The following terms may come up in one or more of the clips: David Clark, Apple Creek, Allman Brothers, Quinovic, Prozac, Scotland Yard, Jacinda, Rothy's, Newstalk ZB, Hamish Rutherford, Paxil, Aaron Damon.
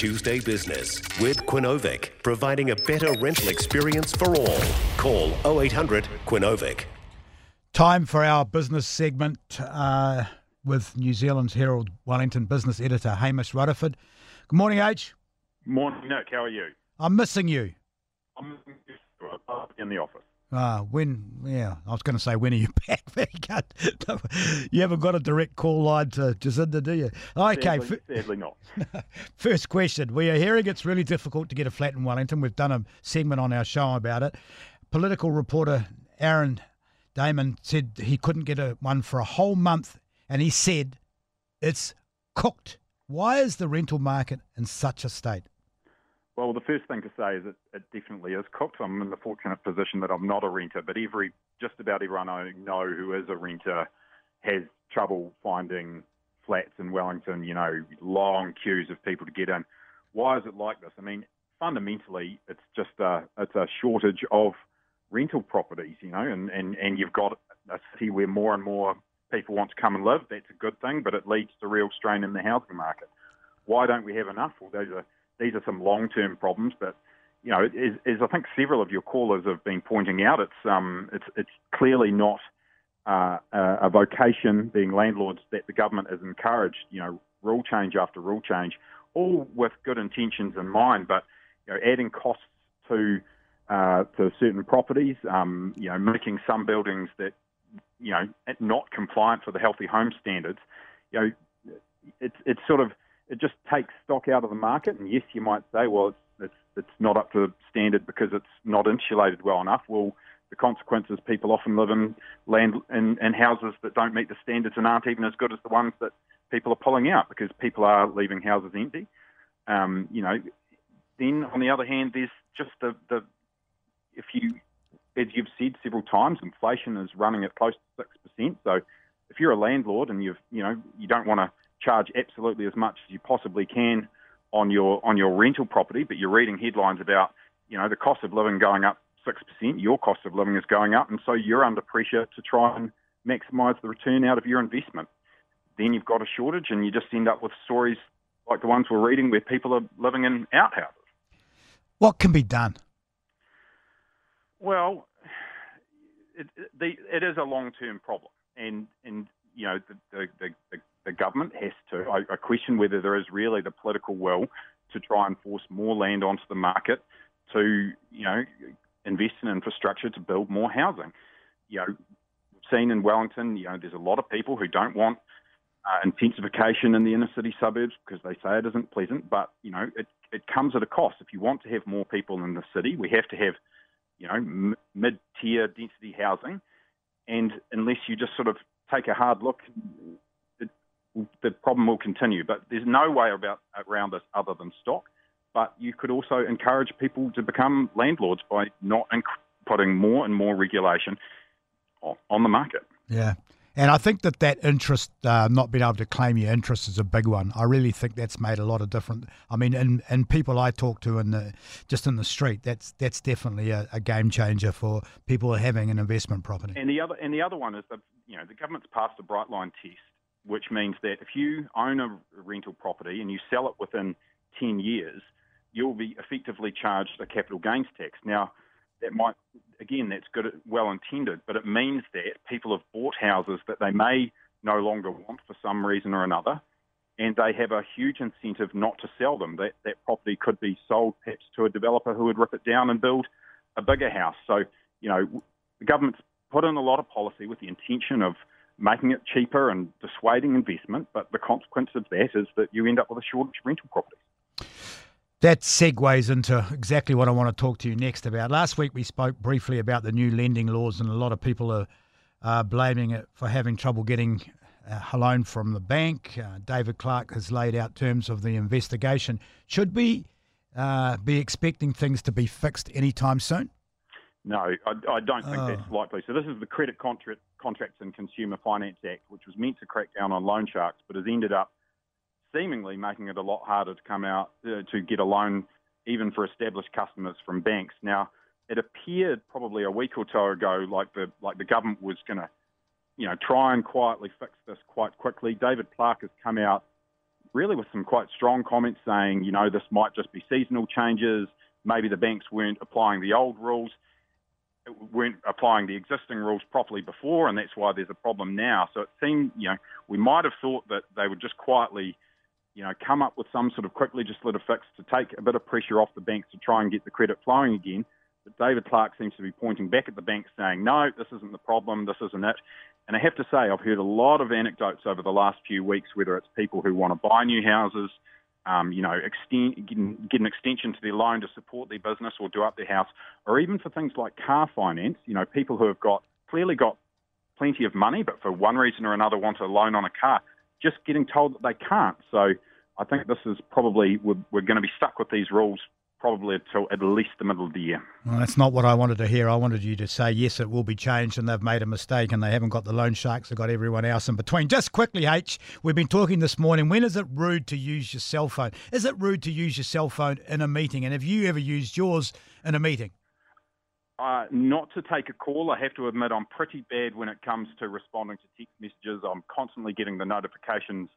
Tuesday Business with Quinovic, providing a better rental experience for all. Call 0800 Quinovic. Time for our business segment with New Zealand's Herald Wellington business editor Hamish Rutherford. Good morning, H. Morning, Nick. How are you? I'm missing you. I'm in the office. I was going to say, when are you back? You haven't got a direct call line to Jacinda, do you? Okay. Sadly not. First question. We are hearing it's really difficult to get a flat in Wellington. We've done a segment on our show about it. Political reporter Aaron Damon said he couldn't get one for a whole month, and he said it's cooked. Why is the rental market in such a state? Well, the first thing to say is it definitely is cooked. I'm in the fortunate position that I'm not a renter, but just about everyone I know who is a renter has trouble finding flats in Wellington, you know, long queues of people to get in. Why is it like this? I mean, fundamentally, it's just a shortage of rental properties, you know, and you've got a city where more and more people want to come and live. That's a good thing, but it leads to real strain in the housing market. Why don't we have enough? Well, these are some long-term problems that, you know, as I think several of your callers have been pointing out, it's clearly not a vocation, being landlords, that the government has encouraged, you know, rule change after rule change, all with good intentions in mind, but, you know, adding costs to certain properties, you know, making some buildings that, you know, not compliant with the healthy home standards, you know, it's sort of, it just takes stock out of the market. And yes, you might say, well, it's not up to standard because it's not insulated well enough. Well, the consequence is people often live in houses that don't meet the standards and aren't even as good as the ones that people are pulling out because people are leaving houses empty. You know, then on the other hand, there's just as you've said several times, inflation is running at close to 6%. So if you're a landlord and you don't want to charge absolutely as much as you possibly can on your rental property, but you're reading headlines about, you know, the cost of living going up 6%, your cost of living is going up, and so you're under pressure to try and maximise the return out of your investment. Then you've got a shortage, and you just end up with stories like the ones we're reading where people are living in outhouses. What can be done? Well, it is a long-term problem, and you know, the government has to. I question whether there is really the political will to try and force more land onto the market to, you know, invest in infrastructure to build more housing. You know, seen in Wellington, you know, there's a lot of people who don't want intensification in the inner city suburbs because they say it isn't pleasant, but, you know, it comes at a cost. If you want to have more people in the city, we have to have, you know, mid-tier density housing, and unless you just sort of take a hard look, the problem will continue. But there's no way around this other than stock. But you could also encourage people to become landlords by not putting more and more regulation on the market. Yeah, and I think that interest, not being able to claim your interest, is a big one. I really think that's made a lot of difference. I mean, and people I talk to just in the street, that's definitely a game changer for people having an investment property. And the other one is that, you know, the government's passed a bright line test, which means that if you own a rental property and you sell it within 10 years, you'll be effectively charged a capital gains tax. Now, that might, again, that's good, well intended, but it means that people have bought houses that they may no longer want for some reason or another, and they have a huge incentive not to sell them. That property could be sold perhaps to a developer who would rip it down and build a bigger house. So, you know, the government's put in a lot of policy with the intention of making it cheaper and dissuading investment, but the consequence of that is that you end up with a shortage of rental properties. That segues into exactly what I want to talk to you next about. Last week we spoke briefly about the new lending laws, and a lot of people are blaming it for having trouble getting a loan from the bank. David Clark has laid out terms of the investigation. Should we be expecting things to be fixed anytime soon? No, I don't think that's likely. So this is the Credit Contracts and Consumer Finance Act, which was meant to crack down on loan sharks, but has ended up seemingly making it a lot harder to come out to get a loan, even for established customers, from banks. Now, it appeared probably a week or two ago like the government was going to, you know, try and quietly fix this quite quickly. David Clark has come out really with some quite strong comments saying, you know, this might just be seasonal changes. Maybe the banks weren't applying the old rules, weren't applying the existing rules properly before, and that's why there's a problem now. So it seemed, you know, we might have thought that they would just quietly, you know, come up with some sort of quick legislative fix to take a bit of pressure off the banks to try and get the credit flowing again. But David Clark seems to be pointing back at the banks saying, no, this isn't the problem, this isn't it. And I have to say, I've heard a lot of anecdotes over the last few weeks, whether it's people who want to buy new houses, you know, get an extension to their loan to support their business or do up their house, or even for things like car finance, you know, people who have clearly got plenty of money, but for one reason or another want a loan on a car, just getting told that they can't. So I think this is probably, we're going to be stuck with these rules probably until at least the middle of the year. Well, that's not what I wanted to hear. I wanted you to say, yes, it will be changed and they've made a mistake and they haven't got the loan sharks, they've got everyone else in between. Just quickly, H, we've been talking this morning. When is it rude to use your cell phone? Is it rude to use your cell phone in a meeting? And have you ever used yours in a meeting? Not to take a call. I have to admit I'm pretty bad when it comes to responding to text messages. I'm constantly getting the notifications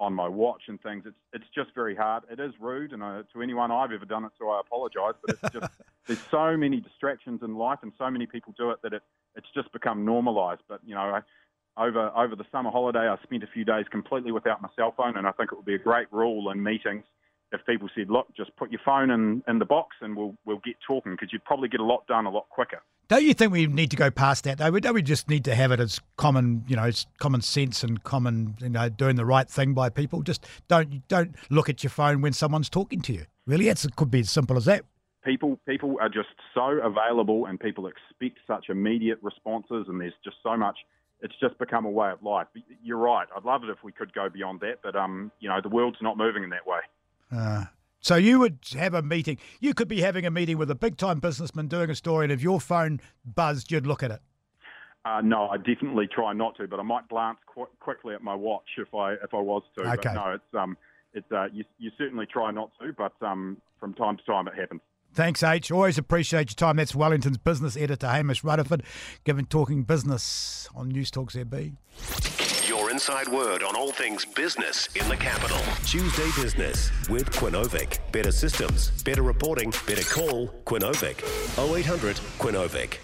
on my watch and things. It's just very hard. It is rude, and to anyone I've ever done it, so I apologise. But it's just there's so many distractions in life, and so many people do it that it's just become normalised. But you know, over the summer holiday, I spent a few days completely without my cell phone, and I think it would be a great rule in meetings if people said, look, just put your phone in the box, and we'll get talking, because you'd probably get a lot done a lot quicker. Don't you think we need to go past that, though? Don't we just need to have it as common, you know, as common sense and common, you know, doing the right thing by people? Just don't look at your phone when someone's talking to you. Really, it could be as simple as that. People are just so available, and people expect such immediate responses, and there's just so much. It's just become a way of life. You're right. I'd love it if we could go beyond that, but you know, the world's not moving in that way. So you would have a meeting. You could be having a meeting with a big-time businessman doing a story, and if your phone buzzed, you'd look at it. No, I definitely try not to, but I might glance quickly at my watch if I was to. Okay. But no, you certainly try not to, but from time to time it happens. Thanks, H. Always appreciate your time. That's Wellington's business editor, Hamish Rutherford, talking business on Newstalk ZB. Your inside word on all things business in the capital. Tuesday Business with Quinovic. Better systems, better reporting, better call Quinovic. 0800 Quinovic.